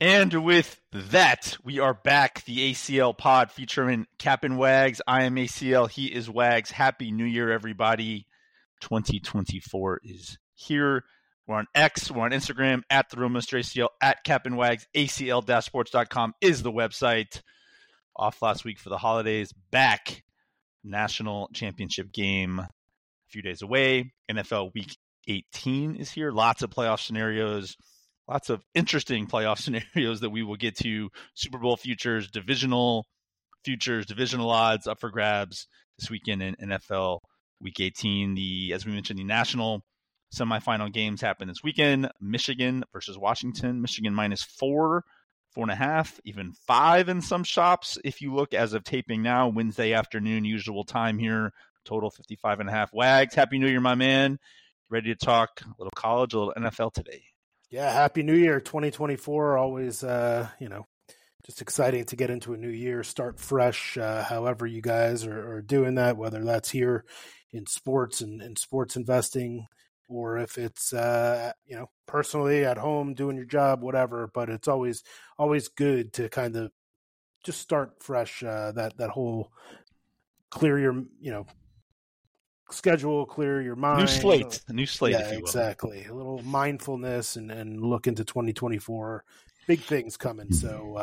And with that, we are back. The ACL Pod featuring Captain Wags. I am ACL. He is Wags. Happy New Year, everybody. 2024 is here. We're on X. We're on Instagram at TheRealMrACL, at Captain Wags. ACL-Sports.com is the website. Off last week for the holidays. Back. National championship game a few days away. NFL Week 18 is here. Lots of playoff scenarios. Lots of interesting playoff scenarios that we will get to. Super Bowl futures, divisional odds up for grabs this weekend in NFL Week 18. As we mentioned, the national semifinal games happen this weekend. Michigan versus Washington. Michigan minus 4.5, even 5 in some shops. If you look as of taping now, Wednesday afternoon, usual time here. Total 55.5. Wags, Happy New Year, my man. Ready to talk a little college, a little NFL today. Yeah, Happy New Year 2024. Always, just exciting to get into a new year, start fresh, however you guys are doing that, whether that's here in sports and in sports investing, or if it's, personally at home doing your job, whatever. But it's always good to kind of just start fresh, that whole clear your, schedule, clear your mind. A new slate, yeah, if you will. Exactly. A little mindfulness and look into 2024. Big things coming. So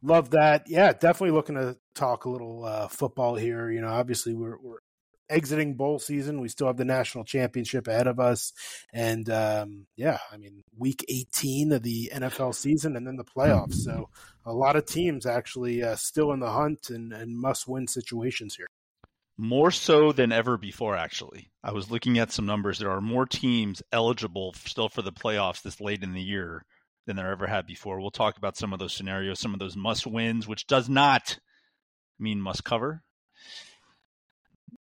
love that. Yeah, definitely looking to talk a little football here. Obviously we're exiting bowl season. We still have the national championship ahead of us. And week 18 of the NFL season and then the playoffs. So a lot of teams actually still in the hunt and must win situations here. More so than ever before, actually. I was looking at some numbers. There are more teams eligible still for the playoffs this late in the year than there ever had before. We'll talk about some of those scenarios, some of those must-wins, which does not mean must-cover.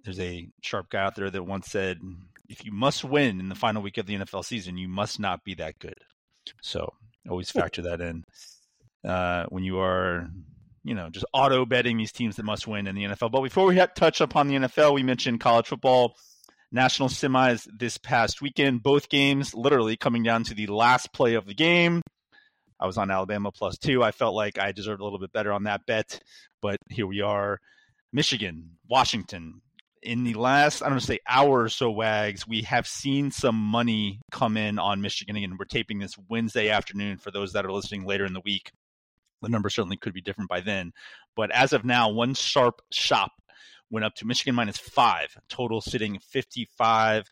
There's a sharp guy out there that once said, if you must win in the final week of the NFL season, you must not be that good. So always factor that in when you are just auto-betting these teams that must win in the NFL. But before we touch upon the NFL, we mentioned college football, national semis this past weekend. Both games literally coming down to the last play of the game. I was on Alabama +2. I felt like I deserved a little bit better on that bet, but here we are. Michigan, Washington. In the last, hour or so, Wags, we have seen some money come in on Michigan. Again, we're taping this Wednesday afternoon for those that are listening later in the week. The number certainly could be different by then. But as of now, one sharp shop went up to Michigan minus 5, total sitting 55.5.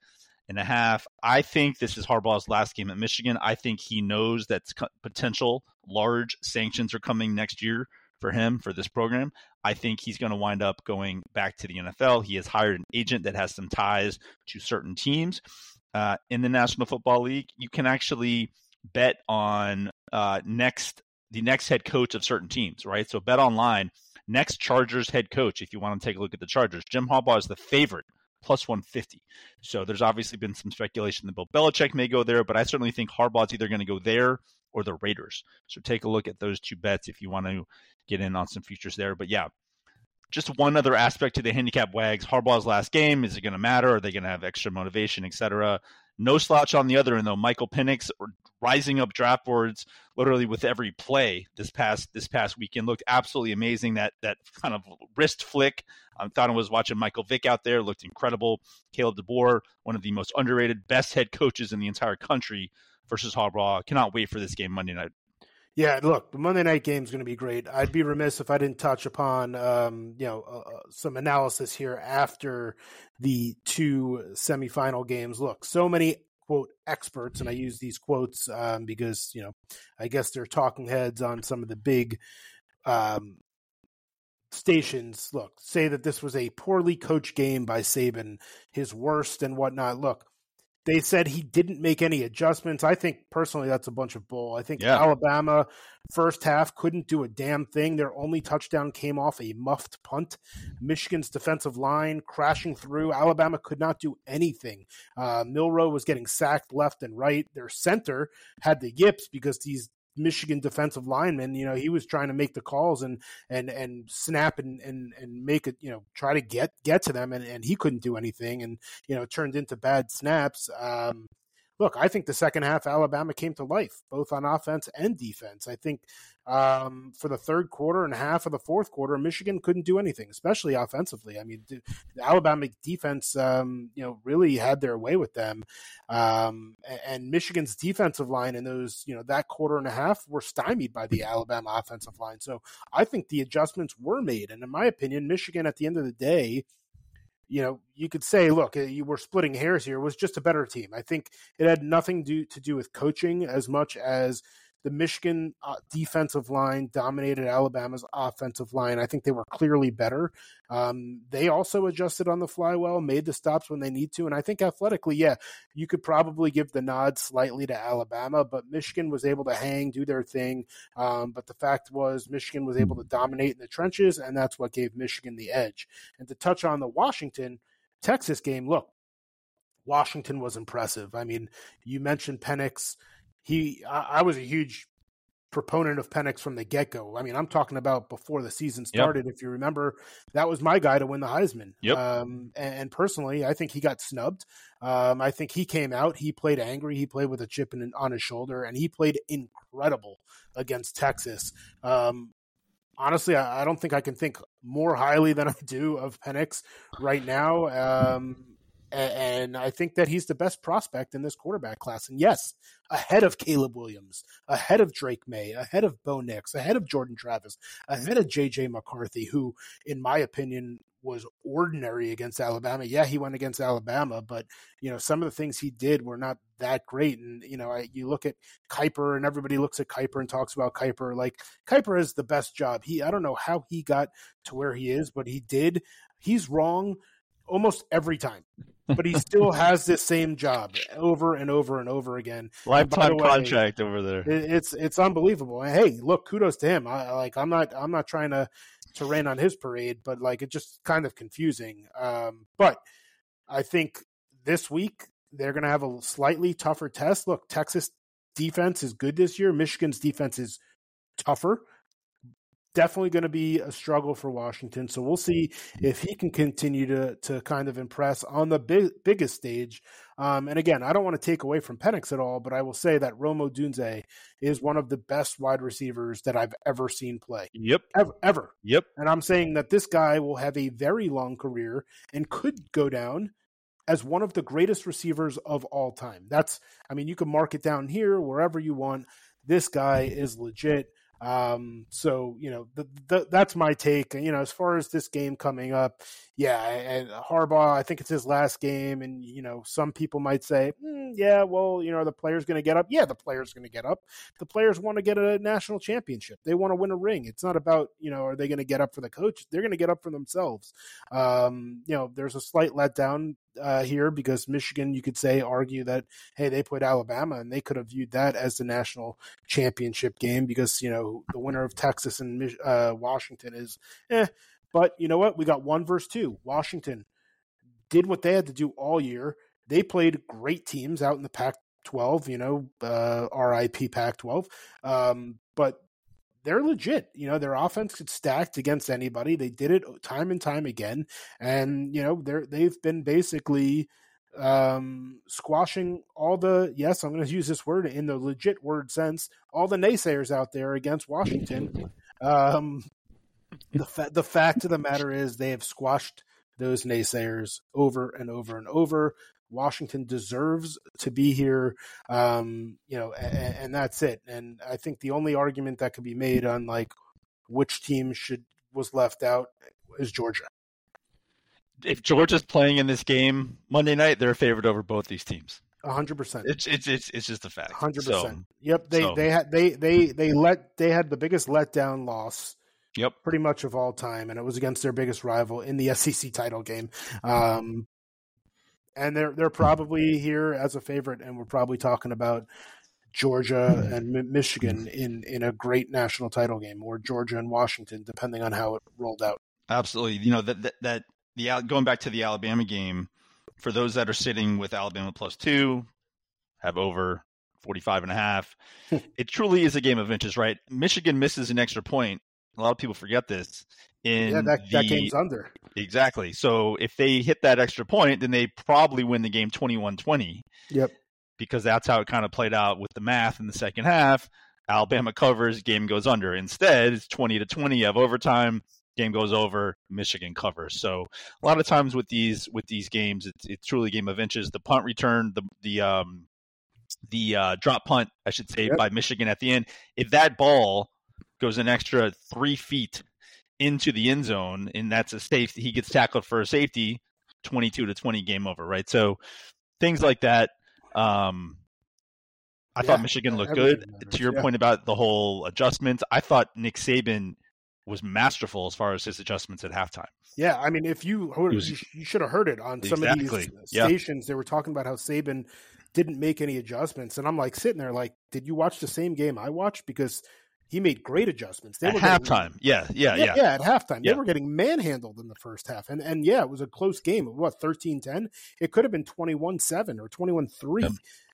I think this is Harbaugh's last game at Michigan. I think he knows that potential large sanctions are coming next year for him, for this program. I think he's going to wind up going back to the NFL. He has hired an agent that has some ties to certain teams. In the National Football League, you can actually bet on the next head coach of certain teams, right? So bet online, next Chargers head coach, if you want to take a look at the Chargers. Jim Harbaugh is the favorite, plus 150. So there's obviously been some speculation that Bill Belichick may go there, but I certainly think Harbaugh's either going to go there or the Raiders. So take a look at those two bets if you want to get in on some futures there. But yeah, just one other aspect to the handicap, Wags. Harbaugh's last game, is it going to matter? Are they going to have extra motivation, et cetera? No slouch on the other end, though. Michael Penix rising up draft boards literally with every play this past weekend. Looked absolutely amazing. That kind of wrist flick. I thought I was watching Michael Vick out there. Looked incredible. Caleb DeBoer, one of the most underrated, best head coaches in the entire country, versus Harbaugh. Cannot wait for this game Monday night. Yeah, look, the Monday night game is going to be great. I'd be remiss if I didn't touch upon, some analysis here after the two semifinal games. Look, so many, quote, experts, and I use these quotes because, I guess they're talking heads on some of the big stations, look, say that this was a poorly coached game by Saban, his worst and whatnot. Look, They said he didn't make any adjustments. I think personally that's a bunch of bull. I think Alabama first half couldn't do a damn thing. Their only touchdown came off a muffed punt. Michigan's defensive line crashing through. Alabama could not do anything. Milroe was getting sacked left and right. Their center had the yips because these Michigan defensive lineman, you know, he was trying to make the calls and snap and make it, you know, try to get to them. And he couldn't do anything and, you know, it turned into bad snaps. Look, I think the second half Alabama came to life, both on offense and defense. I think for the third quarter and half of the fourth quarter, Michigan couldn't do anything, especially offensively. I mean, the Alabama defense, you know, really had their way with them. And Michigan's defensive line in those, you know, that quarter and a half were stymied by the Alabama offensive line. So I think the adjustments were made. And in my opinion, Michigan at the end of the day, you know, you could say, look, you were splitting hairs here, was just a better team. I think it had nothing to do with coaching as much as the Michigan defensive line dominated Alabama's offensive line. I think they were clearly better. They also adjusted on the fly well, made the stops when they need to. And I think athletically, yeah, you could probably give the nod slightly to Alabama, but Michigan was able to hang, do their thing. But the fact was Michigan was able to dominate in the trenches, and that's what gave Michigan the edge. And to touch on the Washington-Texas game, look, Washington was impressive. I mean, you mentioned Penix. I was a huge proponent of Penix from the get-go. I mean, I'm talking about before the season started. Yep. If you remember, that was my guy to win the Heisman. Yep. And personally, I think he got snubbed. I think he came out, he played angry, he played with a chip on his shoulder, and he played incredible against Texas. Honestly, I don't think I can think more highly than I do of Penix right now. And I think that he's the best prospect in this quarterback class. And yes, ahead of Caleb Williams, ahead of Drake May, ahead of Bo Nix, ahead of Jordan Travis, ahead of J.J. McCarthy, who, in my opinion, was ordinary against Alabama. Yeah, he went against Alabama, but, you know, some of the things he did were not that great. And, you know, you look at Kuyper, and everybody looks at Kuyper and talks about Kuyper. Like, Kuyper has the best job. I don't know how he got to where he is, but he did. He's wrong almost every time. But he still has this same job over and over and over again. Lifetime contract over there. It's unbelievable. And hey, look, kudos to him. I'm not trying to rain on his parade, but like it's just kind of confusing. But I think this week they're going to have a slightly tougher test. Look, Texas defense is good this year. Michigan's defense is tougher. Definitely going to be a struggle for Washington. So we'll see if he can continue to kind of impress on the biggest stage. And again, I don't want to take away from Penix at all, but I will say that Rome Odunze is one of the best wide receivers that I've ever seen play. Yep. Ever. Yep. And I'm saying that this guy will have a very long career and could go down as one of the greatest receivers of all time. You can mark it down here, wherever you want. This guy is legit. So, you know, that's my take, you know, as far as this game coming up. Yeah. And Harbaugh, I think it's his last game. And, you know, some people might say, yeah, well, you know, the player's going to get up. Yeah. The player's going to get up. The players want to get a national championship. They want to win a ring. It's not about, you know, are they going to get up for the coach? They're going to get up for themselves. You know, there's a slight letdown here because Michigan, you could say, argue that, hey, they played Alabama and they could have viewed that as the national championship game because, you know, the winner of Texas and Washington is But you know what? We got 1 versus 2. Washington did what they had to do all year. They played great teams out in the Pac-12, you know, RIP Pac-12. But they're legit. You know, their offense could stacked against anybody. They did it time and time again. And, you know, they've been basically squashing all the, yes, I'm going to use this word in the legit word sense, all the naysayers out there against Washington. The fact of the matter is they have squashed those naysayers over and over and over. Washington deserves to be here, you know, and that's it. And I think the only argument that could be made on like which team was left out is Georgia. If Georgia's playing in this game Monday night, they're favored over both these teams. 100%. It's just a fact. 100%. Yep. They had the biggest letdown loss. Yep. Pretty much of all time, and it was against their biggest rival in the SEC title game. And they're probably here as a favorite, and we're probably talking about Georgia and Michigan in a great national title game, or Georgia and Washington, depending on how it rolled out. Absolutely. You know, that going back to the Alabama game, for those that are sitting with Alabama +2, have over 45.5, it truly is a game of inches, right? Michigan misses an extra point. A lot of people forget this. That game's under. Exactly. So if they hit that extra point, then they probably win the game 21-20. Yep. Because that's how it kind of played out with the math in the second half. Alabama covers, game goes under. Instead, it's 20-20. You have overtime, game goes over, Michigan covers. So a lot of times with these games, it's truly a game of inches. The punt return, the drop punt, I should say, yep, by Michigan at the end. If that ball goes an extra 3 feet into the end zone, and that's a safety, he gets tackled for a safety, 22-20, game over, right? So things like that. I thought Michigan looked good. Matters. To your point about the whole adjustments, I thought Nick Saban was masterful as far as his adjustments at halftime. Yeah, I mean, if you should have heard it on some of these stations. Yep. They were talking about how Saban didn't make any adjustments, and I'm like sitting there like, did you watch the same game I watched? Because he made great adjustments. They were halftime. Yeah. Yeah, at halftime. Yeah. They were getting manhandled in the first half. And yeah, it was a close game. 13-10? It could have been 21-7 or 21-3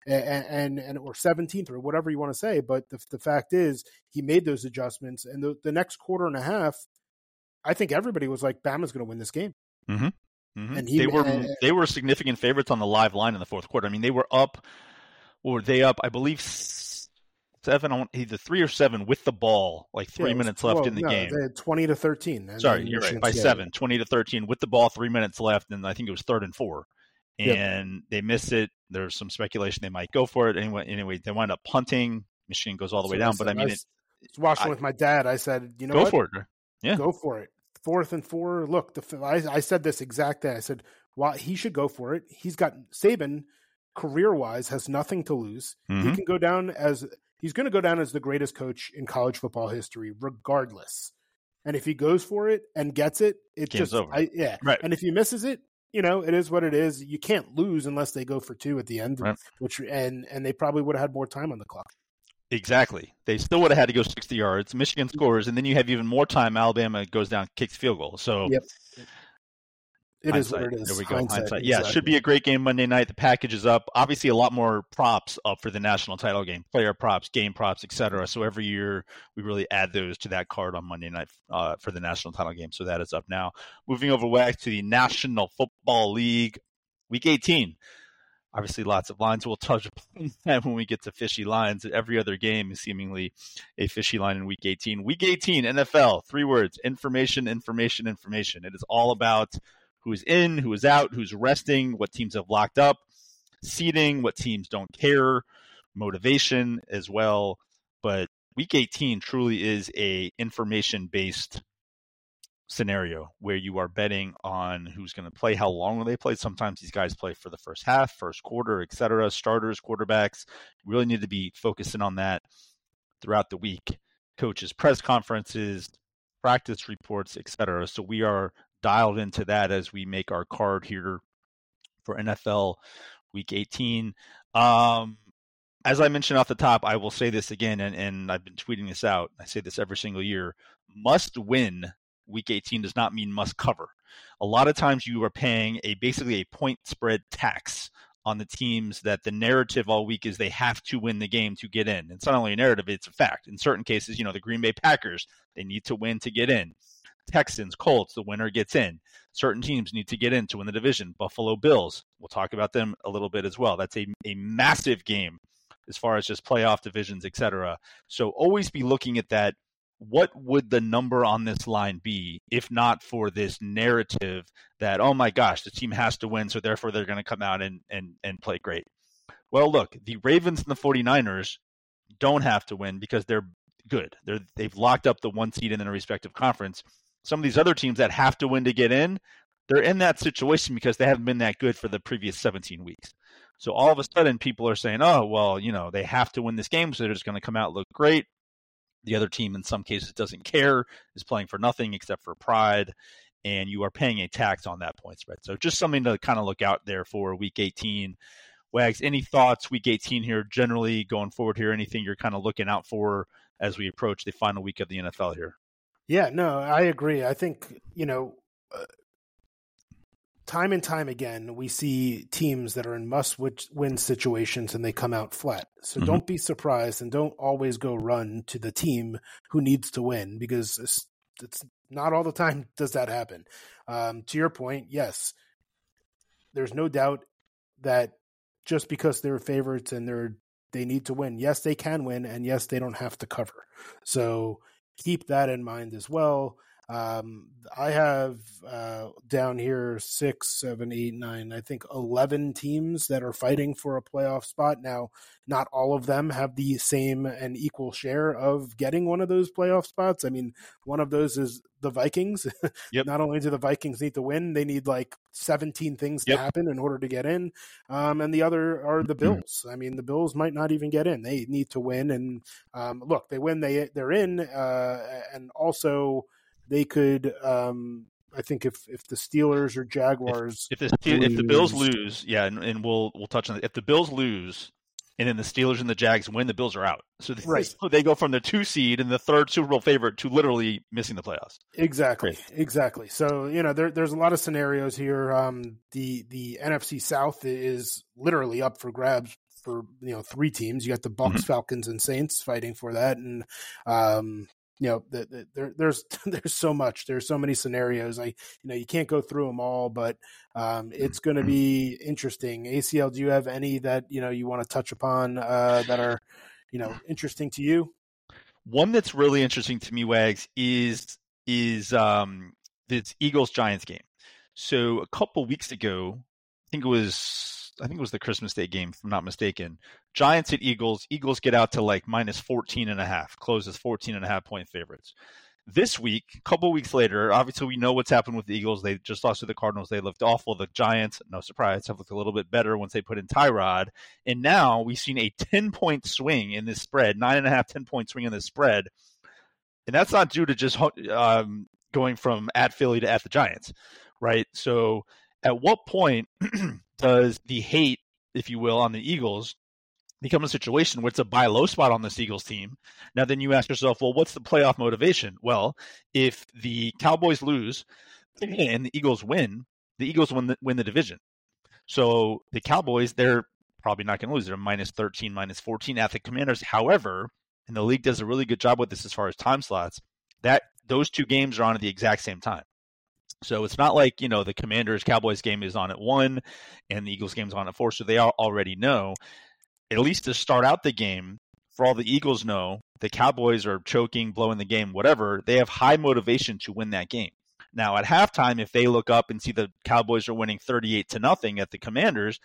and or 17-3, whatever you want to say. But the fact is, he made those adjustments. And the next quarter and a half, I think everybody was like, Bama's going to win this game. Mm-hmm. Mm-hmm. And they were significant favorites on the live line in the fourth quarter. I mean, they were up, I believe, 7 on either 3 or 7 with the ball, like 3 minutes left in the game. They had 20-13. Sorry, you're right. By 7, 20-13 with the ball, 3 minutes left, and I think it was 3rd and 4. And they missed it. There's some speculation they might go for it. Anyway, they wind up punting. Michigan goes all the way down. But I mean, I was watching with my dad. I said, you know, go for it. Yeah, go for it. 4th and 4. Look, I said this exact day. I said, well, he should go for it. He's got Saban, career-wise, has nothing to lose. Mm-hmm. He's going to go down as the greatest coach in college football history, regardless. And if he goes for it and gets it, it's just over. Right. And if he misses it, you know, it is what it is. You can't lose unless they go for 2 at the end, right, which they probably would have had more time on the clock. Exactly. They still would have had to go 60 yards. Michigan scores, and then you have even more time. Alabama goes down, kicks field goal. So yep. It is what it is. There we go. Hindsight. Yeah, exactly. Should be a great game Monday night. The package is up. Obviously, a lot more props up for the national title game, player props, game props, etc. So every year, we really add those to that card on Monday night for the national title game. So that is up now. Moving over back to the National Football League, Week 18. Obviously, lots of lines. We'll touch upon that when we get to fishy lines. Every other game is seemingly a fishy line in Week 18. Week 18, NFL, 3 words, information, information, information. It is all about who is in, who is out, who's resting, what teams have locked up, seeding, what teams don't care, motivation as well. But Week 18 truly is a information-based scenario where you are betting on who's going to play, how long will they play. Sometimes these guys play for the first half, first quarter, et cetera, starters, quarterbacks. You really need to be focusing on that throughout the week. Coaches, press conferences, practice reports, et cetera. So we are dialed into that as we make our card here for NFL Week 18. As I mentioned off the top, I will say this again, and I've been tweeting this out. I say this every single year. Must win Week 18 does not mean must cover. A lot of times you are paying basically a point spread tax on the teams that the narrative all week is they have to win the game to get in. It's not only a narrative, it's a fact. In certain cases, you know, the Green Bay Packers, they need to win to get in. Texans, Colts, the winner gets in. Certain teams need to get in to win the division. Buffalo Bills, we'll talk about them a little bit as well. That's a massive game as far as just playoff divisions, et cetera. So always be looking at that. What would the number on this line be if not for this narrative that, oh my gosh, the team has to win, so therefore they're going to come out and play great? Well, look, the Ravens and the 49ers don't have to win because they're good. They've locked up the 1 seed in their respective conference. Some of these other teams that have to win to get in, they're in that situation because they haven't been that good for the previous 17 weeks. So all of a sudden people are saying, oh, well, you know, they have to win this game, so they're just going to come out and look great. The other team in some cases doesn't care, is playing for nothing except for pride. and you are paying a tax on that point spread. So just something to kind of look out there for Week 18. Wags, any thoughts Week 18 here generally going forward here? Anything you're kind of looking out for as we approach the final week of the NFL here? Yeah, no, I agree. I think, you know, time and time again, we see teams that are in must-win situations and they come out flat. So don't be surprised and don't always go run to the team who needs to win, because it's not all the time does that happen. To your point, yes, there's no doubt that just because they're favorites and they need to win, yes, they can win, and yes, they don't have to cover. So keep that in mind as well. I have down here 6, 7, 8, 9, I think 11 teams that are fighting for a playoff spot. Now, not all of them have the same and equal share of getting one of those playoff spots. I mean, one of those is the Vikings. Yep. Not only do the Vikings need to win, they need like 17 things to happen in order to get in. And the other are the Bills. I mean, the Bills might not even get in. They need to win. And look, they win, they're in. And also, they could, I think, if the Steelers or Jaguars, if the Bills lose, and we'll touch on it. If the Bills lose, and then the Steelers and the Jags win, the Bills are out. So they go from the 2 seed and the third Super Bowl favorite to literally missing the playoffs. Exactly, great. Exactly. So you know there's a lot of scenarios here. The NFC South is literally up for grabs for 3 teams. You got the Bucs, Falcons, and Saints fighting for that, and you know, there's so much. There's so many scenarios. You can't go through them all, but it's going to be interesting. ACL, do you have any that you want to touch upon that are interesting to you? One that's really interesting to me, Wags, is this Eagles-Giants game. So a couple weeks ago, I think it was the Christmas Day game, if I'm not mistaken. Giants at Eagles. Eagles get out to like -14.5, close as 14.5 point favorites. This week, a couple weeks later, obviously we know what's happened with the Eagles. They just lost to the Cardinals. They looked awful. The Giants, no surprise, have looked a little bit better once they put in Tyrod. And now we've seen a 10-point swing in this spread, 9.5, 10-point swing in this spread. And that's not due to just going from at Philly to at the Giants, right? So at what point does the hate, if you will, on the Eagles become a situation where it's a buy low spot on this Eagles team? Now then you ask yourself, well, what's the playoff motivation? Well, if the Cowboys lose and the Eagles win, win the division. So the Cowboys, they're probably not going to lose. They're -13, -14 at the Commanders. However, and the league does a really good job with this as far as time slots, that those two games are on at the exact same time. So it's not like, the Commanders-Cowboys game is on at 1 and the Eagles game is on at 4. So they already know, at least to start out the game, for all the Eagles know, the Cowboys are choking, blowing the game, whatever. They have high motivation to win that game. Now, at halftime, if they look up and see the Cowboys are winning 38-0 at the Commanders,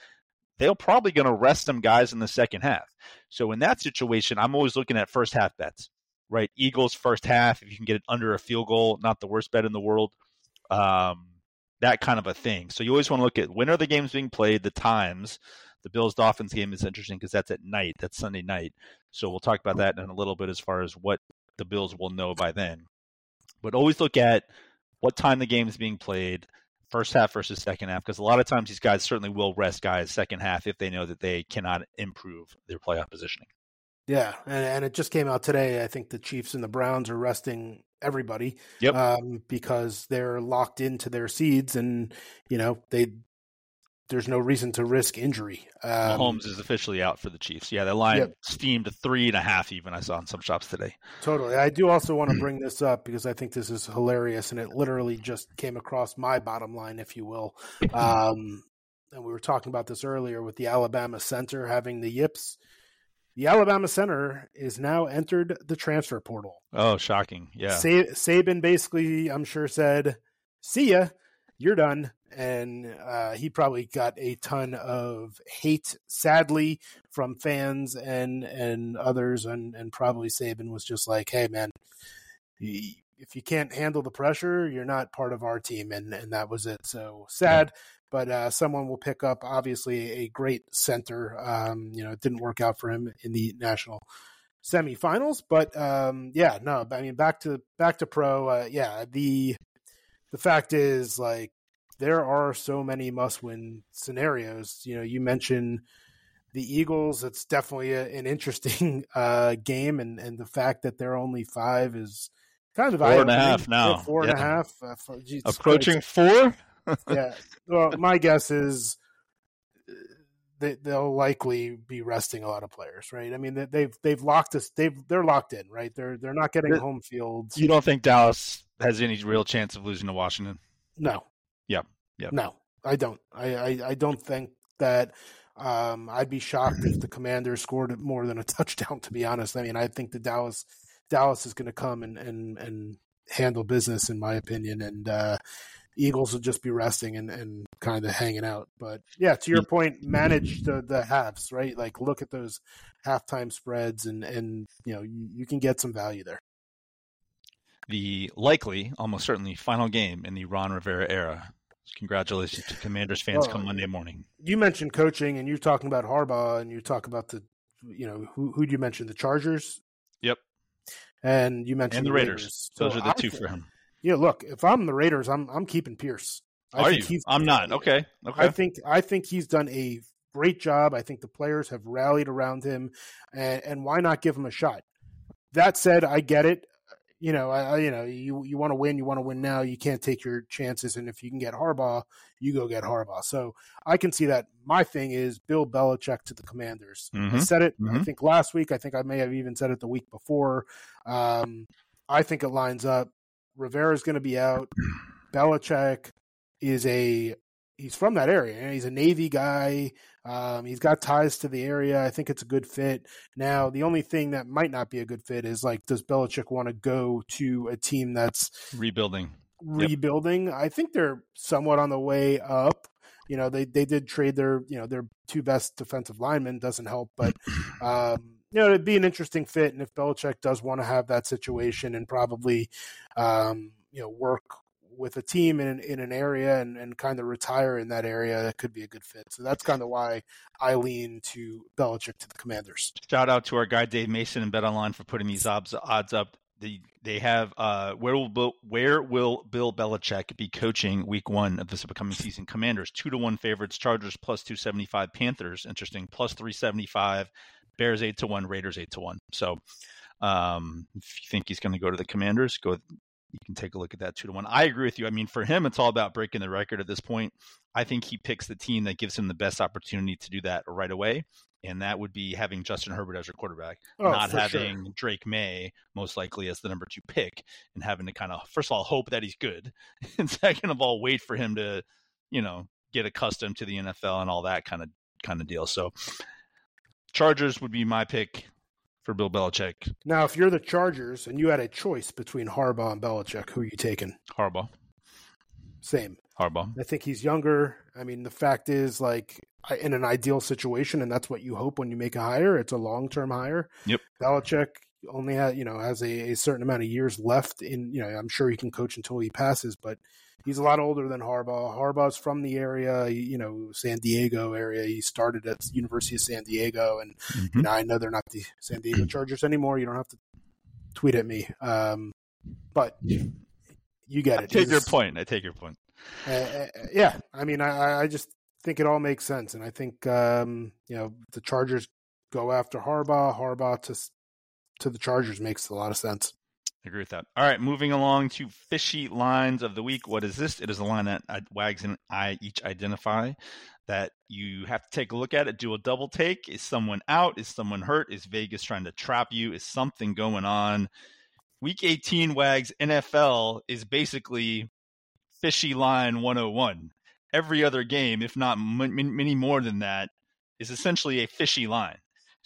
they're probably going to rest some guys in the second half. So in that situation, I'm always looking at first half bets, right? Eagles first half, if you can get it under a field goal, not the worst bet in the world. That kind of a thing. So you always want to look at when are the games being played, the times. The Bills-Dolphins game is interesting because that's at night. That's Sunday night. So we'll talk about that in a little bit as far as what the Bills will know by then. But always look at what time the game is being played, first half versus second half, because a lot of times these guys certainly will rest guys second half if they know that they cannot improve their playoff positioning. Yeah, and it just came out today. I think the Chiefs and the Browns are resting everybody because they're locked into their seeds, and there's no reason to risk injury. Mahomes is officially out for the Chiefs. Yeah, the line steamed to 3.5 even, I saw in some shops today. Totally. I do also want to bring this up because I think this is hilarious, and it literally just came across my bottom line, if you will. And we were talking about this earlier with the Alabama center having the yips. The Alabama center is now entered the transfer portal. Oh, shocking. Yeah. Saban basically, I'm sure, said, see ya, you're done. And he probably got a ton of hate, sadly, from fans and others. And probably Saban was just like, hey, man, if you can't handle the pressure, you're not part of our team. And that was it. So sad. Yeah. But someone will pick up, obviously, a great center. It didn't work out for him in the national semifinals. But back to pro. The the fact is, like, there are so many must-win scenarios. You know, you mentioned the Eagles. It's definitely an interesting game, and the fact that they're only 5 is kind of four and a half now. Four and a half. Approaching 4? Yeah. Well, my guess is they'll likely be resting a lot of players, right? I mean, they've locked us. They're locked in, right? They're not getting home field. You don't think Dallas has any real chance of losing to Washington? No. Yeah. No, I don't. I don't think that. I'd be shocked if the Commanders scored more than a touchdown, to be honest. I mean, I think the Dallas is going to come and handle business, in my opinion, and Eagles will just be resting and kind of hanging out. But yeah, to your point, manage the halves, right? Like, look at those halftime spreads, and you know, you can get some value there. The likely, almost certainly, final game in the Ron Rivera era. Congratulations to Commanders fans come Monday morning. You mentioned coaching, and you're talking about Harbaugh, and you talk about the, you know, who do you mention? The Chargers? Yep. And you mentioned the Raiders. So those are the two for him. Yeah, look, if I'm the Raiders, I'm keeping Pierce. I'm not. Okay. I think he's done a great job. I think the players have rallied around him, and why not give him a shot? That said, I get it. You know, you want to win. You want to win now. You can't take your chances, and if you can get Harbaugh, you go get Harbaugh. So I can see that. My thing is Bill Belichick to the Commanders. Mm-hmm. I said it. Mm-hmm. I think last week. I think I may have even said it the week before. I think it lines up. Rivera's going to be out. Belichick is he's from that area. He's a Navy guy. He's got ties to the area. I think it's a good fit. Now, the only thing that might not be a good fit is, like, does Belichick want to go to a team that's rebuilding? Yep. I think they're somewhat on the way up. You know, they did trade their two best defensive linemen. Doesn't help, but you know, it'd be an interesting fit. And if Belichick does want to have that situation and probably, you know, work with a team in an area and kind of retire in that area, that could be a good fit. So that's kind of why I lean to Belichick to the Commanders. Shout out to our guy, Dave Mason, in Bet Online for putting these odds up. They have, where will Bill Belichick be coaching week one of this upcoming season? Commanders, 2-1 favorites, Chargers +275, Panthers, interesting, +375, Bears 8-1, Raiders 8-1. So if you think he's going to go to the Commanders, you can take a look at that 2-1. I agree with you. I mean, for him, it's all about breaking the record at this point. I think he picks the team that gives him the best opportunity to do that right away, and that would be having Justin Herbert as your quarterback, not having Drake May most likely as the number 2 pick, and having to kind of, first of all, hope that he's good, and second of all, wait for him to, you know, get accustomed to the NFL and all that kind of deal. So Chargers would be my pick for Bill Belichick. Now, if you're the Chargers and you had a choice between Harbaugh and Belichick, who are you taking? Harbaugh. Same. Harbaugh. I think he's younger. I mean, the fact is, like, in an ideal situation, and that's what you hope when you make a hire, it's a long-term hire. Yep. Belichick only has a certain amount of years left in, you know, I'm sure he can coach until he passes, but he's a lot older than Harbaugh. Harbaugh's from the area, you know, San Diego area. He started at University of San Diego, and mm-hmm. You know, I know they're not the San Diego Chargers anymore. You don't have to tweet at me, but you get it. I take your point. Yeah, I mean, I just think it all makes sense, and I think you know, the Chargers go after Harbaugh. Harbaugh to the Chargers makes a lot of sense. I agree with that. All right, moving along to fishy lines of the week. What is this? It is a line that Wags and I each identify that you have to take a look at it, do a double take. Is someone out? Is someone hurt? Is Vegas trying to trap you? Is something going on? Week 18, Wags, NFL is basically fishy line 101. Every other game, if not many more than that, is essentially a fishy line.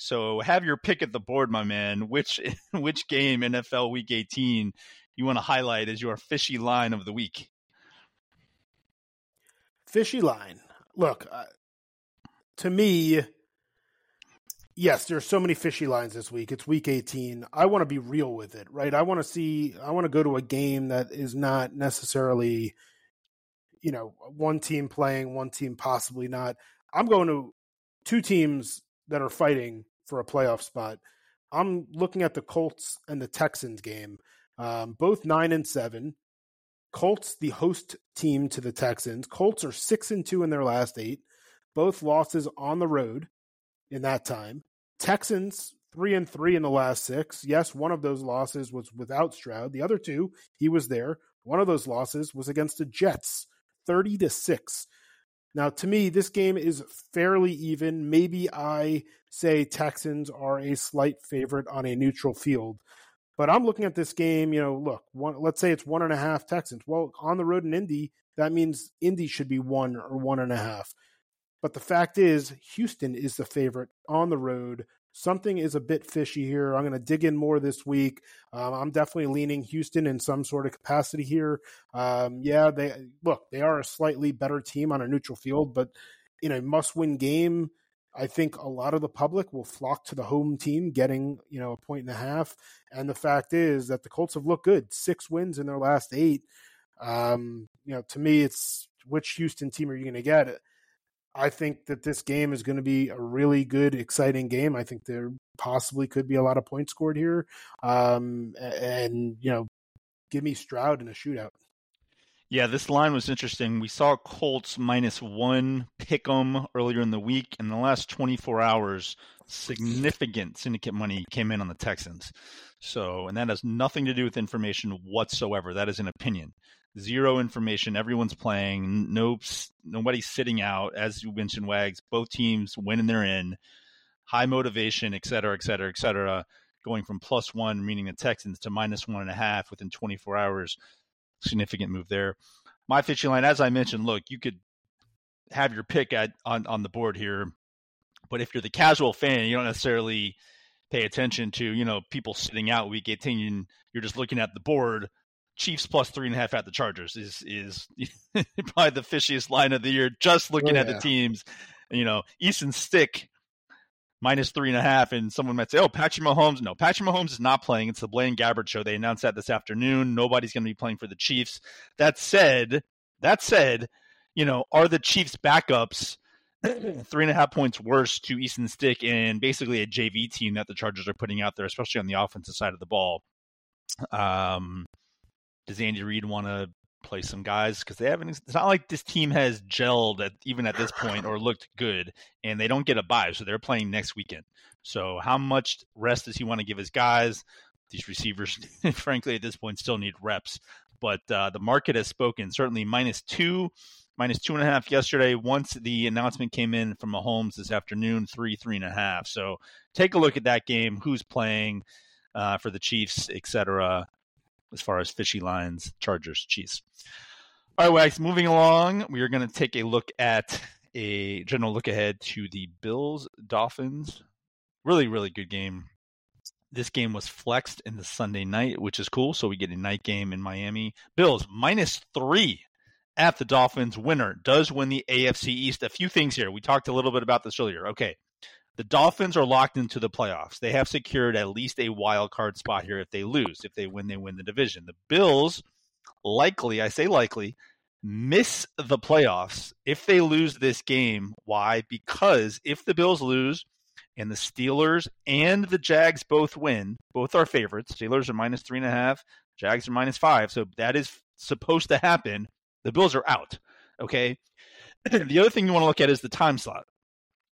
So have your pick at the board, my man. Which game, NFL Week 18, you want to highlight as your fishy line of the week? Fishy line. Look, to me, yes, there's so many fishy lines this week. It's Week 18. I want to be real with it, right? I want to go to a game that is not necessarily, you know, one team playing, one team possibly not. I'm going to two teams that are fighting for a playoff spot. I'm looking at the Colts and the Texans game, both 9-7. Colts, the host team to the Texans. Colts are 6-2 in their last 8, both losses on the road in that time. Texans 3-3 in the last 6. Yes, one of those losses was without Stroud. The other two, he was there. One of those losses was against the Jets, 30-6. Now, to me, this game is fairly even. Maybe I say Texans are a slight favorite on a neutral field. But I'm looking at this game, you know, look, let's say it's 1.5 Texans. Well, on the road in Indy, that means Indy should be 1 or 1.5. But the fact is, Houston is the favorite on the road. Something is a bit fishy here. I'm going to dig in more this week. I'm definitely leaning Houston in some sort of capacity here. They are a slightly better team on a neutral field, but in a must-win game, I think a lot of the public will flock to the home team getting, you know, 1.5. And the fact is that the Colts have looked good. 6 wins in their last 8. To me, it's which Houston team are you going to get? I think that this game is going to be a really good, exciting game. I think there possibly could be a lot of points scored here. Give me Stroud in a shootout. Yeah, this line was interesting. We saw Colts -1 pick 'em earlier in the week. In the last 24 hours, significant syndicate money came in on the Texans. So, and that has nothing to do with information whatsoever. That is an opinion. Zero information. Everyone's playing. Nobody's sitting out. As you mentioned, Wags, both teams winning their in. High motivation, et cetera, et cetera, et cetera. Going from +1, meaning the Texans, to -1.5 within 24 hours. Significant move there. My fishing line, as I mentioned, look, you could have your pick on the board here, but if you're the casual fan, you don't necessarily pay attention to, you know, people sitting out week 18. You're just looking at the board. Chiefs +3.5 at the Chargers is probably the fishiest line of the year. Just looking at the teams, you know, Easton Stick -3.5, and someone might say, oh, Patrick Mahomes. No, Patrick Mahomes is not playing. It's the Blaine Gabbert show. They announced that this afternoon. Nobody's going to be playing for the Chiefs. That said, you know, are the Chiefs backups 3.5 points worse to Easton Stick and basically a JV team that the Chargers are putting out there, especially on the offensive side of the ball? Does Andy Reid want to play some guys? Because they haven't, it's not like this team has gelled even at this point or looked good, and they don't get a bye, so they're playing next weekend. So how much rest does he want to give his guys? These receivers, frankly, at this point still need reps, but the market has spoken. Certainly -2, -2.5 yesterday. Once the announcement came in from Mahomes this afternoon, 3, 3.5. So take a look at that game, who's playing for the Chiefs, etc. as far as fishy lines, Chargers, Chiefs. All right, Wags, moving along, we are going to take a look at a general look ahead to the Bills, Dolphins. Really, really good game. This game was flexed in the Sunday night, which is cool. So we get a night game in Miami. Bills -3 at the Dolphins. Winner does win the AFC East. A few things here. We talked a little bit about this earlier. Okay. The Dolphins are locked into the playoffs. They have secured at least a wild card spot here if they lose. If they win, they win the division. The Bills likely miss the playoffs if they lose this game. Why? Because if the Bills lose and the Steelers and the Jags both win, both are favorites. Steelers are -3.5. Jags are -5. So that is supposed to happen. The Bills are out. Okay. The other thing you want to look at is the time slot.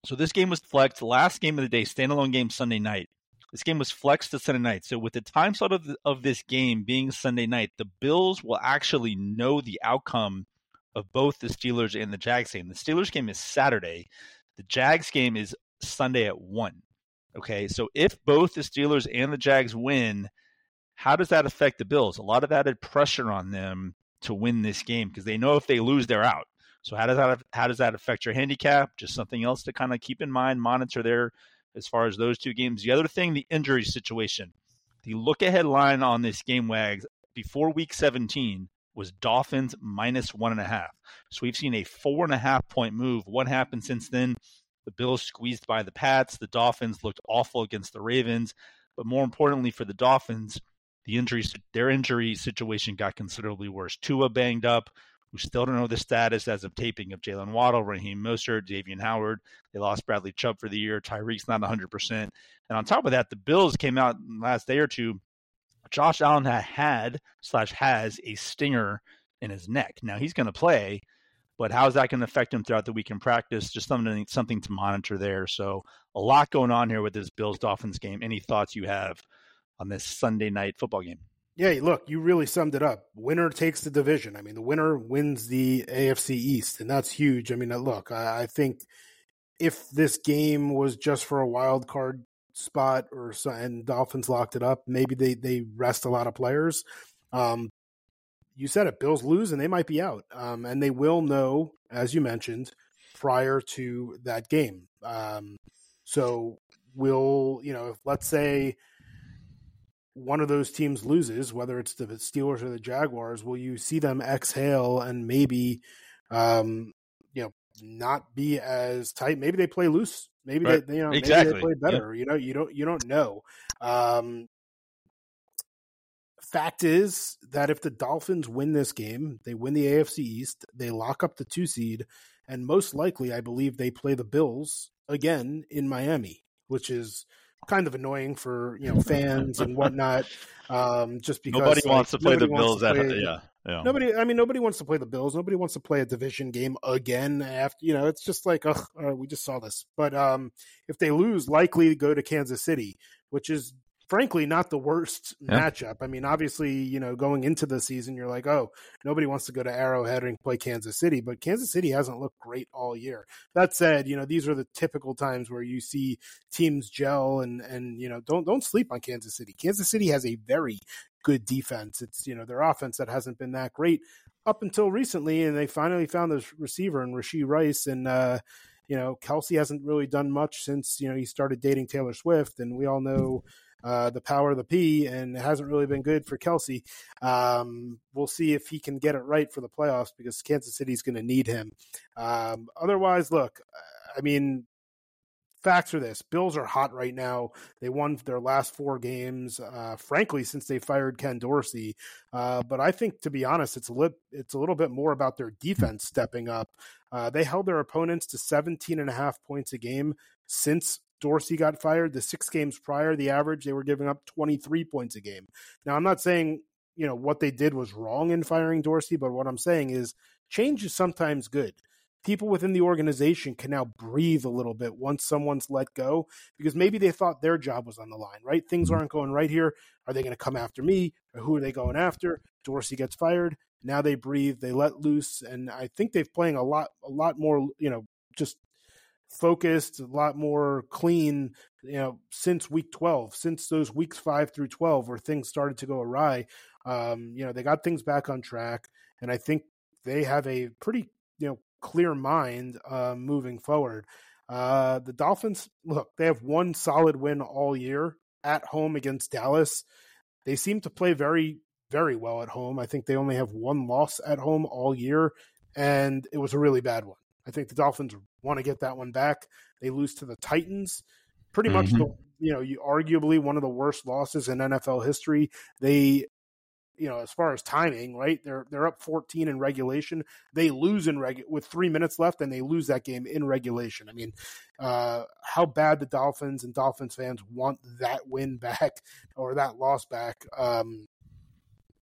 So this game was flexed. Last game of the day, standalone game Sunday night. This game was flexed to Sunday night. So with the time slot of this game being Sunday night, the Bills will actually know the outcome of both the Steelers and the Jags game. The Steelers game is Saturday. The Jags game is Sunday at 1. Okay, so if both the Steelers and the Jags win, how does that affect the Bills? A lot of added pressure on them to win this game because they know if they lose, they're out. So how does that affect your handicap? Just something else to kind of keep in mind, monitor there as far as those two games. The other thing, the injury situation. The look-ahead line on this game, Wags, before week 17 was Dolphins -1.5. So we've seen a 4.5-point move. What happened since then? The Bills squeezed by the Pats. The Dolphins looked awful against the Ravens. But more importantly for the Dolphins, their injury situation got considerably worse. Tua banged up. We still don't know the status as of taping of Jalen Waddle, Raheem Mostert, Davian Howard. They lost Bradley Chubb for the year. Tyreek's not 100%. And on top of that, the Bills came out in the last day or two. Josh Allen has a stinger in his neck. Now he's going to play, but how's that going to affect him throughout the week in practice? Just something to monitor there. So a lot going on here with this Bills-Dolphins game. Any thoughts you have on this Sunday night football game? Yeah, look, you really summed it up. Winner takes the division. I mean, the winner wins the AFC East, and that's huge. I mean, look, I think if this game was just for a wild card spot or and Dolphins locked it up, maybe they rest a lot of players. You said it, Bills lose and they might be out. And they will know, as you mentioned, prior to that game. So we'll, you know, let's say one of those teams loses, whether it's the Steelers or the Jaguars, will you see them exhale and maybe, you know, not be as tight? Maybe they play loose. Maybe right. they, you know, exactly. Maybe they play better. Yep. You know, you don't know. Fact is that if the Dolphins win this game, they win the AFC East, they lock up the 2 seed, and most likely, I believe, they play the Bills again in Miami, which is kind of annoying for, you know, fans and whatnot. Just because nobody wants to play the Bills. Nobody wants to play the Bills. Nobody wants to play a division game again after, you know, it's just like, oh, we just saw this. But if they lose, likely to go to Kansas City, which is frankly not the worst matchup. I mean, obviously, you know, going into the season, you're like, oh, nobody wants to go to Arrowhead and play Kansas City, but Kansas City hasn't looked great all year. That said, you know, these are the typical times where you see teams gel and you know, don't sleep on Kansas City. Kansas City has a very good defense. It's, you know, their offense that hasn't been that great up until recently, and they finally found this receiver in Rashee Rice, and you know, Kelsey hasn't really done much since, you know, he started dating Taylor Swift, and we all know the power of the P, and it hasn't really been good for Kelsey. We'll see if he can get it right for the playoffs, because Kansas City's going to need him. Otherwise, look, I mean, facts are this. Bills are hot right now. They won their last 4 games, frankly, since they fired Ken Dorsey. But I think, to be honest, it's a little bit more about their defense stepping up. They held their opponents to 17.5 points a game since Dorsey got fired. The 6 games prior, the average, they were giving up 23 points a game. Now, I'm not saying, you know, what they did was wrong in firing Dorsey, but what I'm saying is change is sometimes good. People within the organization can now breathe a little bit once someone's let go, because maybe they thought their job was on the line, right? Things aren't going right here. Are they going to come after me? Or who are they going after? Dorsey gets fired. Now they breathe, they let loose. And I think they've playing a lot more, you know, just focused, a lot more clean, you know, since week 12, since those weeks 5 through 12 where things started to go awry. You know, they got things back on track, and I think they have a pretty, you know, clear mind moving forward. The Dolphins, look, they have one solid win all year at home against Dallas. They seem to play very, very well at home. I think they only have one loss at home all year, and it was a really bad one. I think the Dolphins want to get that one back. They lose to the Titans. Pretty much, you know, arguably one of the worst losses in NFL history. They, you know, as far as timing, right? They're up 14 in regulation. They lose with 3 minutes left, and they lose that game in regulation. I mean, how bad the Dolphins and Dolphins fans want that win back or that loss back.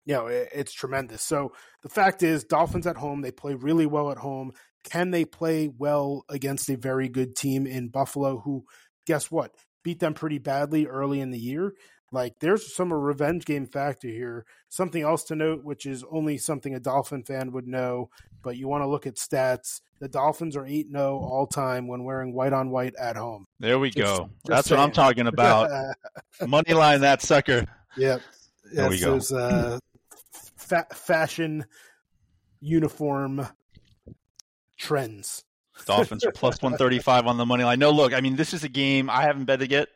You know, it's tremendous. So the fact is, Dolphins at home, they play really well at home. Can they play well against a very good team in Buffalo who, guess what, beat them pretty badly early in the year? Like, there's some revenge game factor here. Something else to note, which is only something a Dolphin fan would know, but you want to look at stats. The Dolphins are 8-0 all time when wearing white on white at home. There we go. That's saying what I'm talking about. Money line that sucker. Yep. There we go. Those, fashion uniform trends. Dolphins are plus 135 on the money line. No, look, I mean, this is a game I haven't bet to get,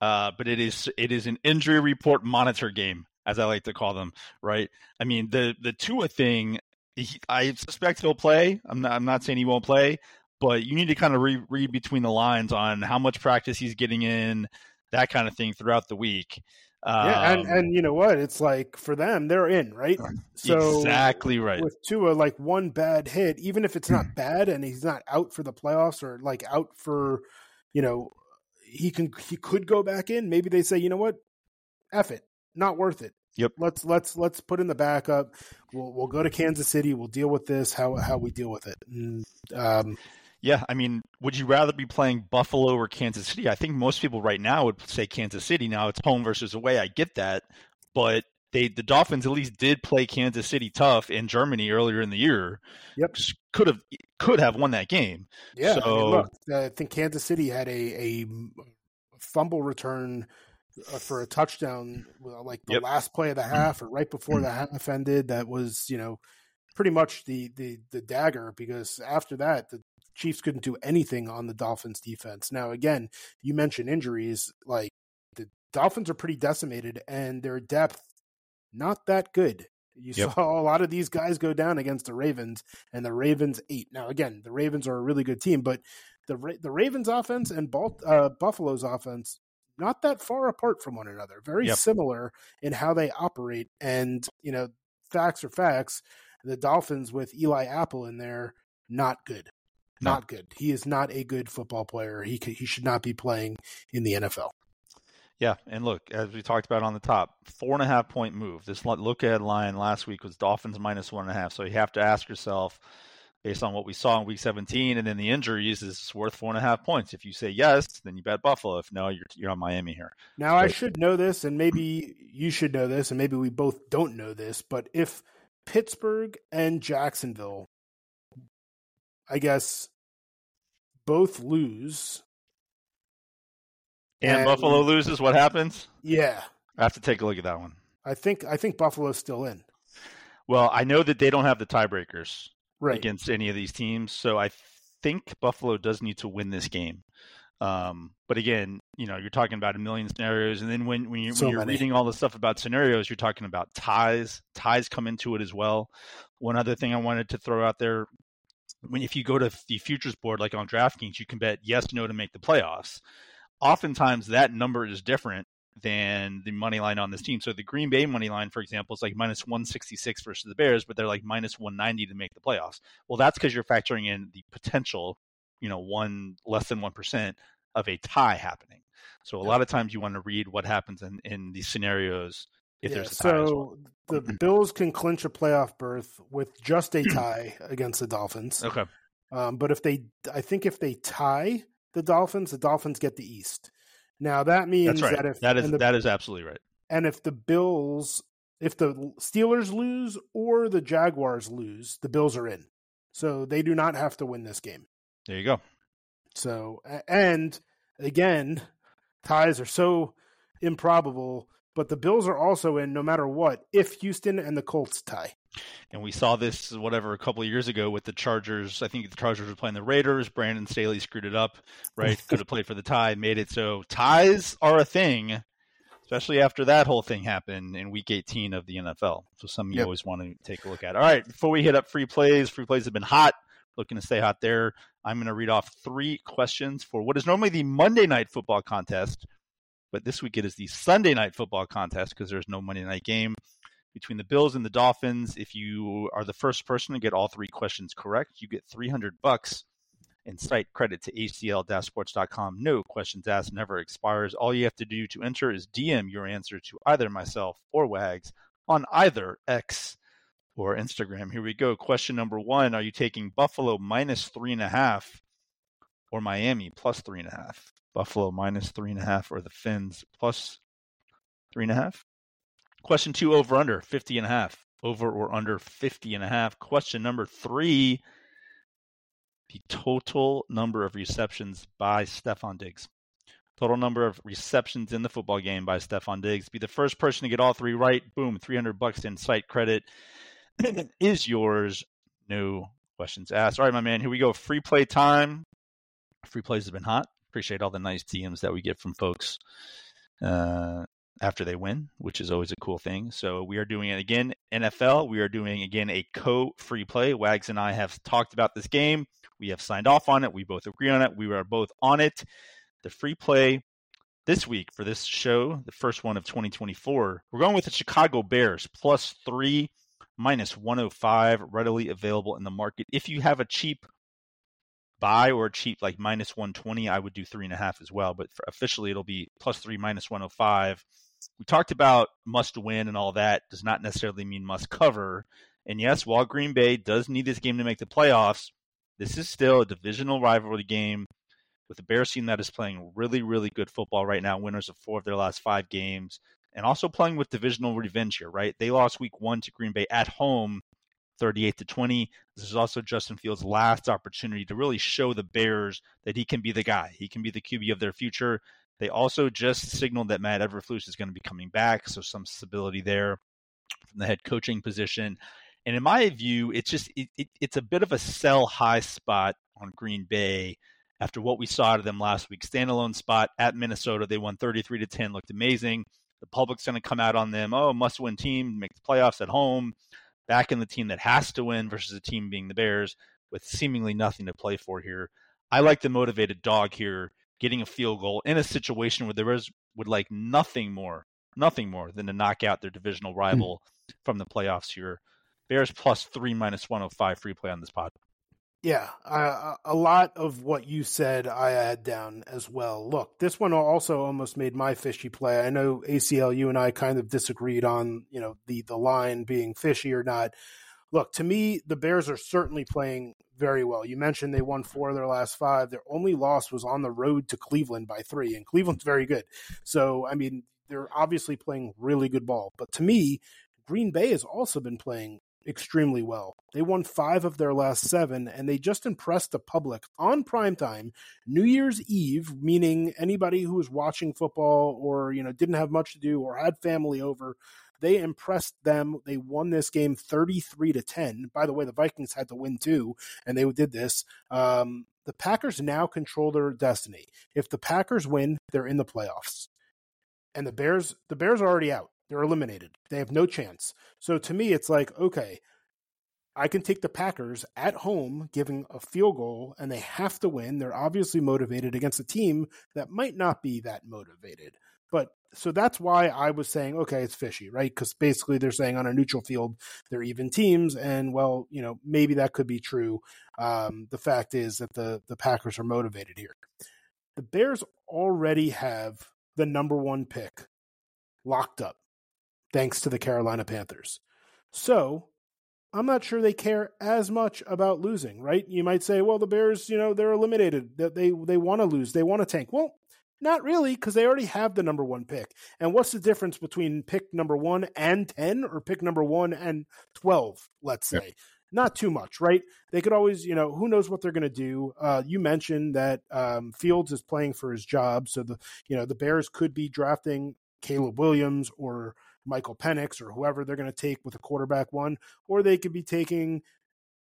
but it is an injury report monitor game, as I like to call them, right? I mean, the Tua thing, I suspect he'll play. I'm not saying he won't play, but you need to kind of read between the lines on how much practice he's getting in, that kind of thing throughout the week. Yeah, and you know what? It's like for them, they're in, right? So exactly right. With Tua, like one bad hit, even if it's not bad and he's not out for the playoffs or like out for, you know, he could go back in. Maybe they say, you know what? F it. Not worth it. Yep. Let's put in the backup. We'll go to Kansas City. We'll deal with this. How we deal with it. And, yeah, I mean, would you rather be playing Buffalo or Kansas City? I think most people right now would say Kansas City. Now it's home versus away. I get that, but the Dolphins at least did play Kansas City tough in Germany earlier in the year. Yep, could have won that game. Yeah, so, I mean, look, I think Kansas City had a fumble return for a touchdown, like the last play of the half or right before the half ended. That was, you know, pretty much the dagger, because after that the Chiefs couldn't do anything on the Dolphins defense. Now, again, you mentioned injuries. Like, the Dolphins are pretty decimated and their depth not that good. You saw a lot of these guys go down against the Ravens, and the Ravens ate. Now, again, the Ravens are a really good team, but the Ravens offense and Buffalo's offense, not that far apart from one another, very similar in how they operate. And, you know, facts are facts. The Dolphins with Eli Apple in there, not good. Not good. He is not a good football player. He should not be playing in the NFL. Yeah, and look, as we talked about on the top, 4.5-point move. This look-ahead line last week was Dolphins minus 1.5. So you have to ask yourself, based on what we saw in Week 17 and then the injuries, is this worth 4.5 points? If you say yes, then you bet Buffalo. If no, you're on Miami here. Now, I should know this, and maybe you should know this, and maybe we both don't know this, but if Pittsburgh and Jacksonville, I guess, both lose, and Buffalo loses, what happens? Yeah. I have to take a look at that one. I think Buffalo's still in. Well, I know that they don't have the tiebreakers against any of these teams, so I think Buffalo does need to win this game. But again, you know, you're talking about a million scenarios, and then when you're reading all the stuff about scenarios, you're talking about ties. Ties come into it as well. One other thing I wanted to throw out there, if you go to the futures board, like on DraftKings, you can bet yes, no to make the playoffs. Oftentimes that number is different than the money line on this team. So the Green Bay money line, for example, is like minus 166 versus the Bears, but they're like minus 190 to make the playoffs. Well, that's because you're factoring in the potential, you know, less than 1% of a tie happening. So a lot of times you want to read what happens in these scenarios if there's a tie. So well, the Bills can clinch a playoff berth with just a tie against the Dolphins. Okay. But if they tie the Dolphins get the East. Now that means that is absolutely right. And if the Bills, if the Steelers lose or the Jaguars lose, the Bills are in. So they do not have to win this game. There you go. So, and again, ties are so improbable, but the Bills are also in no matter what, if Houston and the Colts tie. And we saw this, a couple of years ago with the Chargers. I think the Chargers were playing the Raiders. Brandon Staley screwed it up, right? Could have played for the tie, made it. So ties are a thing, especially after that whole thing happened in Week 18 of the NFL. So something you always want to take a look at. All right, before we hit up free plays have been hot. Looking to stay hot there. I'm going to read off 3 questions for what is normally the Monday Night Football contest, but this week it is the Sunday Night Football contest because there's no Monday night game. Between the Bills and the Dolphins, if you are the first person to get all 3 questions correct, you get $300 and site credit to ACL-Sports.com. No questions asked, never expires. All you have to do to enter is DM your answer to either myself or Wags on either X or Instagram. Here we go. Question number 1, are you taking Buffalo minus 3.5 or Miami plus 3.5? Buffalo minus 3.5 or the Fins plus 3.5? Question 2, over under 50.5, over or under 50.5. Question number 3, the total number of receptions by Stefon Diggs. Total number of receptions in the football game by Stefon Diggs. Be the first person to get all 3 right. Boom, $300 in site credit is yours. No questions asked. All right, my man, here we go. Free play time. Free plays have been hot. Appreciate all the nice DMs that we get from folks. After they win, which is always a cool thing. So we are doing it again. NFL, we are doing again a co-free play. Wags and I have talked about this game. We have signed off on it. We both agree on it. We are both on it. The free play this week for this show, the first one of 2024, we're going with the Chicago Bears, plus 3, minus 105, readily available in the market. If you have a cheap buy or cheap like minus 120, I would do 3.5 as well. But officially, it'll be plus 3, minus 105. we talked about must win and all that does not necessarily mean must cover. And yes, while Green Bay does need this game to make the playoffs, this is still a divisional rivalry game with the Bears team that is playing really, really good football right now, winners of 4 of their last 5 games, and also playing with divisional revenge here, right? They lost week 1 to Green Bay at home, 38-20. This is also Justin Fields' last opportunity to really show the Bears that he can be the guy. He can be the QB of their future. They also just signaled that Matt Eberflus is going to be coming back, so some stability there from the head coaching position. And in my view, it's just it's a bit of a sell high spot on Green Bay after what we saw out of them last week. Standalone spot at Minnesota, they won 33-10, looked amazing. The public's going to come out on them. Oh, must-win team, make the playoffs at home. Back in the team that has to win versus a team being the Bears with seemingly nothing to play for here. I like the motivated dog here, getting a field goal in a situation where the Bears would like nothing more than to knock out their divisional rival from the playoffs here. Bears plus 3 minus 105 free play on this pod. Yeah, a lot of what you said I had down as well. Look, this one also almost made my fishy play. I know, ACL, you and I kind of disagreed on, you know, the line being fishy or not. Look, to me, the Bears are certainly playing very well. You mentioned they won 4 of their last 5. Their only loss was on the road to Cleveland by 3, and Cleveland's very good. So, I mean, they're obviously playing really good ball. But to me, Green Bay has also been playing extremely well. They won 5 of their last 7, and they just impressed the public on primetime, New Year's Eve, meaning anybody who was watching football or, you know, didn't have much to do or had family over, they impressed them. They won this game 33-10. By the way, the Vikings had to win too, and they did this. The Packers now control their destiny. If the Packers win, they're in the playoffs. And the Bears are already out. They're eliminated. They have no chance. So to me, it's like, okay, I can take the Packers at home, giving a field goal, and they have to win. They're obviously motivated against a team that might not be that motivated. But so that's why I was saying, okay, it's fishy, right? Because basically they're saying on a neutral field, they're even teams. And well, you know, maybe that could be true. The fact is that the Packers are motivated here. The Bears already have the number 1 pick locked up, thanks to the Carolina Panthers. So I'm not sure they care as much about losing, right? You might say, well, the Bears, you know, they're eliminated. They want to lose. They want to tank. Well, not really, because they already have the number 1 pick. And what's the difference between pick number 1 and 10 or pick number 1 and 12, let's say? Yep. Not too much, right? They could always, you know, who knows what they're going to do. You mentioned that Fields is playing for his job. So, the Bears could be drafting Caleb Williams or Michael Penix or whoever they're going to take with a quarterback 1, or they could be taking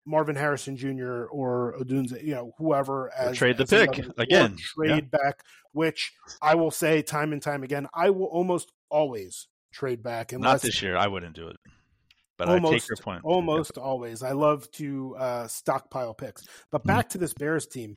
Marvin Harrison Jr. or Odunze, you know, whoever. Trade the pick again. Trade back, which I will say time and time again, I will almost always trade back. Not this year. I wouldn't do it. But almost, I take your point. Almost always. I love to stockpile picks. But back to this Bears team.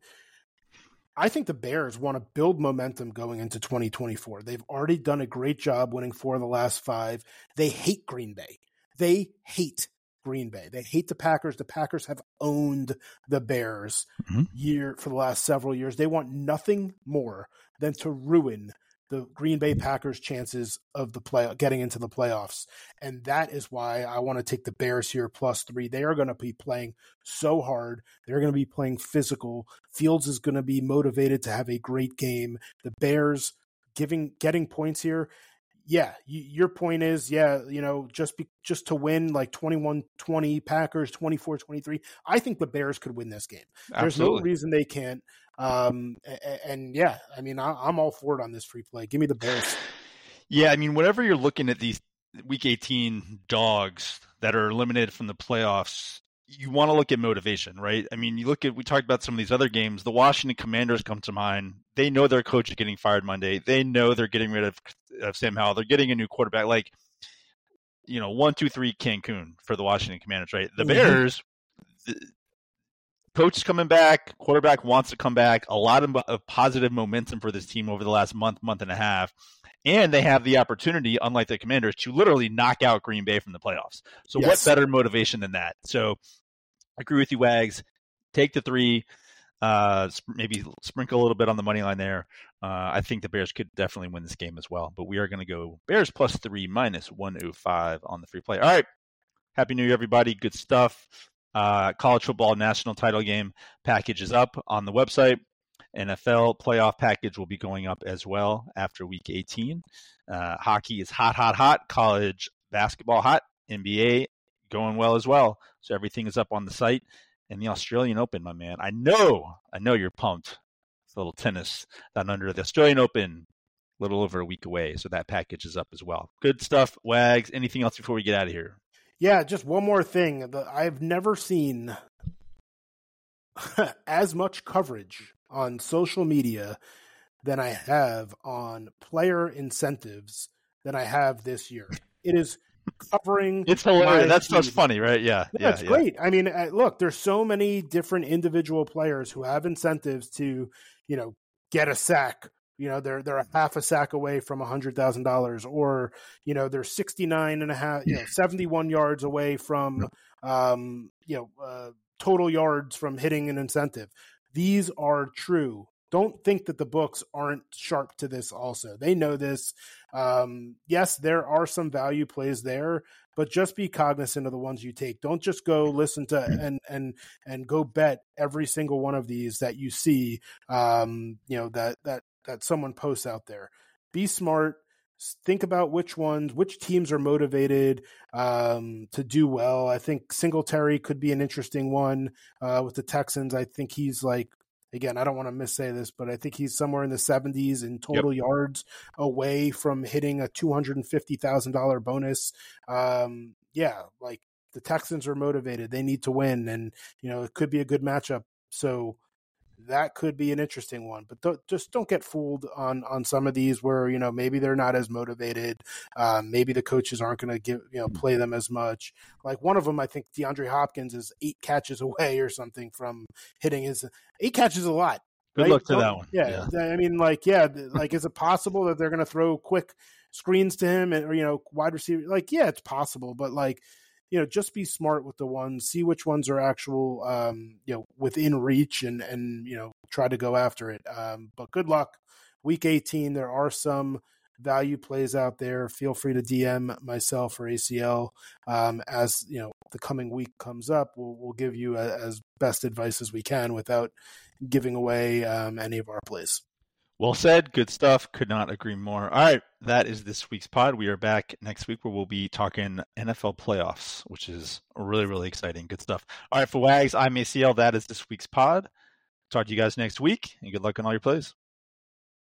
I think the Bears want to build momentum going into 2024. They've already done a great job winning 4 of the last 5. They hate Green Bay. They hate Green Bay. They hate the Packers. The Packers have owned the Bears for the last several years. They want nothing more than to ruin the Green Bay Packers' chances of getting into the playoffs. And that is why I want to take the Bears here +3. They are going to be playing so hard. They're going to be playing physical. Fields is going to be motivated to have a great game. The Bears getting points here. Yeah, your point is, yeah, you know, just to win like 21-20 Packers, 24-23, I think the Bears could win this game. Absolutely. There's no reason they can't. And yeah, I mean, I'm all for it on this free play. Give me the Bears. Yeah, I mean, whenever you're looking at these Week 18 dogs that are eliminated from the playoffs, you want to look at motivation, right? I mean, we talked about some of these other games. The Washington Commanders come to mind. They know their coach is getting fired Monday. They know they're getting rid of Sam Howell. They're getting a new quarterback. Like, you know, 1, 2, 3 Cancun for the Washington Commanders, right? The Bears, coach is coming back, quarterback wants to come back, a lot of positive momentum for this team over the last month and a half. And they have the opportunity, unlike the Commanders, to literally knock out Green Bay from the playoffs. So What better motivation than that? So I agree with you, Wags. Take the 3. Maybe sprinkle a little bit on the money line there. I think the Bears could definitely win this game as well, but we are going to go Bears +3 -105 on the free play. All right. Happy New Year, everybody. Good stuff. College football national title game package is up on the website. NFL playoff package will be going up as well after week 18. Hockey is hot, hot, hot. College basketball hot. NBA going well as well. So everything is up on the site. And the Australian Open, my man. I know you're pumped. It's a little tennis down under. The Australian Open, a little over a week away. So that package is up as well. Good stuff, Wags. Anything else before we get out of here? Yeah, just one more thing. I've never seen as much coverage on social media than I have on player incentives than I have this year. It is covering. It's hilarious. That's funny, right? Yeah. That's great. I mean, look, there's so many different individual players who have incentives to, get a sack. They're a half a sack away from $100,000, or, they're 69 and a half, 71 yards away from, total yards from hitting an incentive. These are true. Don't think that the books aren't sharp to this also. They know this. Yes, there are some value plays there, but just be cognizant of the ones you take. Don't just go listen to and go bet every single one of these that you see, that someone posts out there. Be smart. Think about which teams are motivated to do well. I think Singletary could be an interesting one with the Texans. I think he's like, again, I don't want to missay this, but I think he's somewhere in the 70s in total yards away from hitting a $250,000 bonus. Like the Texans are motivated. They need to win, and, it could be a good matchup. So that could be an interesting one. But just don't get fooled on some of these where, maybe they're not as motivated. Maybe the coaches aren't going to play them as much. Like one of them, I think DeAndre Hopkins is 8 catches away or something from hitting his – 8 catches a lot. Good luck to that one. Yeah. I mean, is it possible that they're going to throw quick screens to him and, or, wide receiver? It's possible. But, just be smart with the ones, see which ones are actual, within reach and try to go after it. But good luck. Week 18, there are some value plays out there. Feel free to DM myself or ACL. As the coming week comes up, we'll give you as best advice as we can without giving away any of our plays. Well said. Good stuff. Could not agree more. All right. That is this week's pod. We are back next week where we'll be talking NFL playoffs, which is really, really exciting. Good stuff. All right. For Wags, I'm ACL. That is this week's pod. Talk to you guys next week, and good luck on all your plays.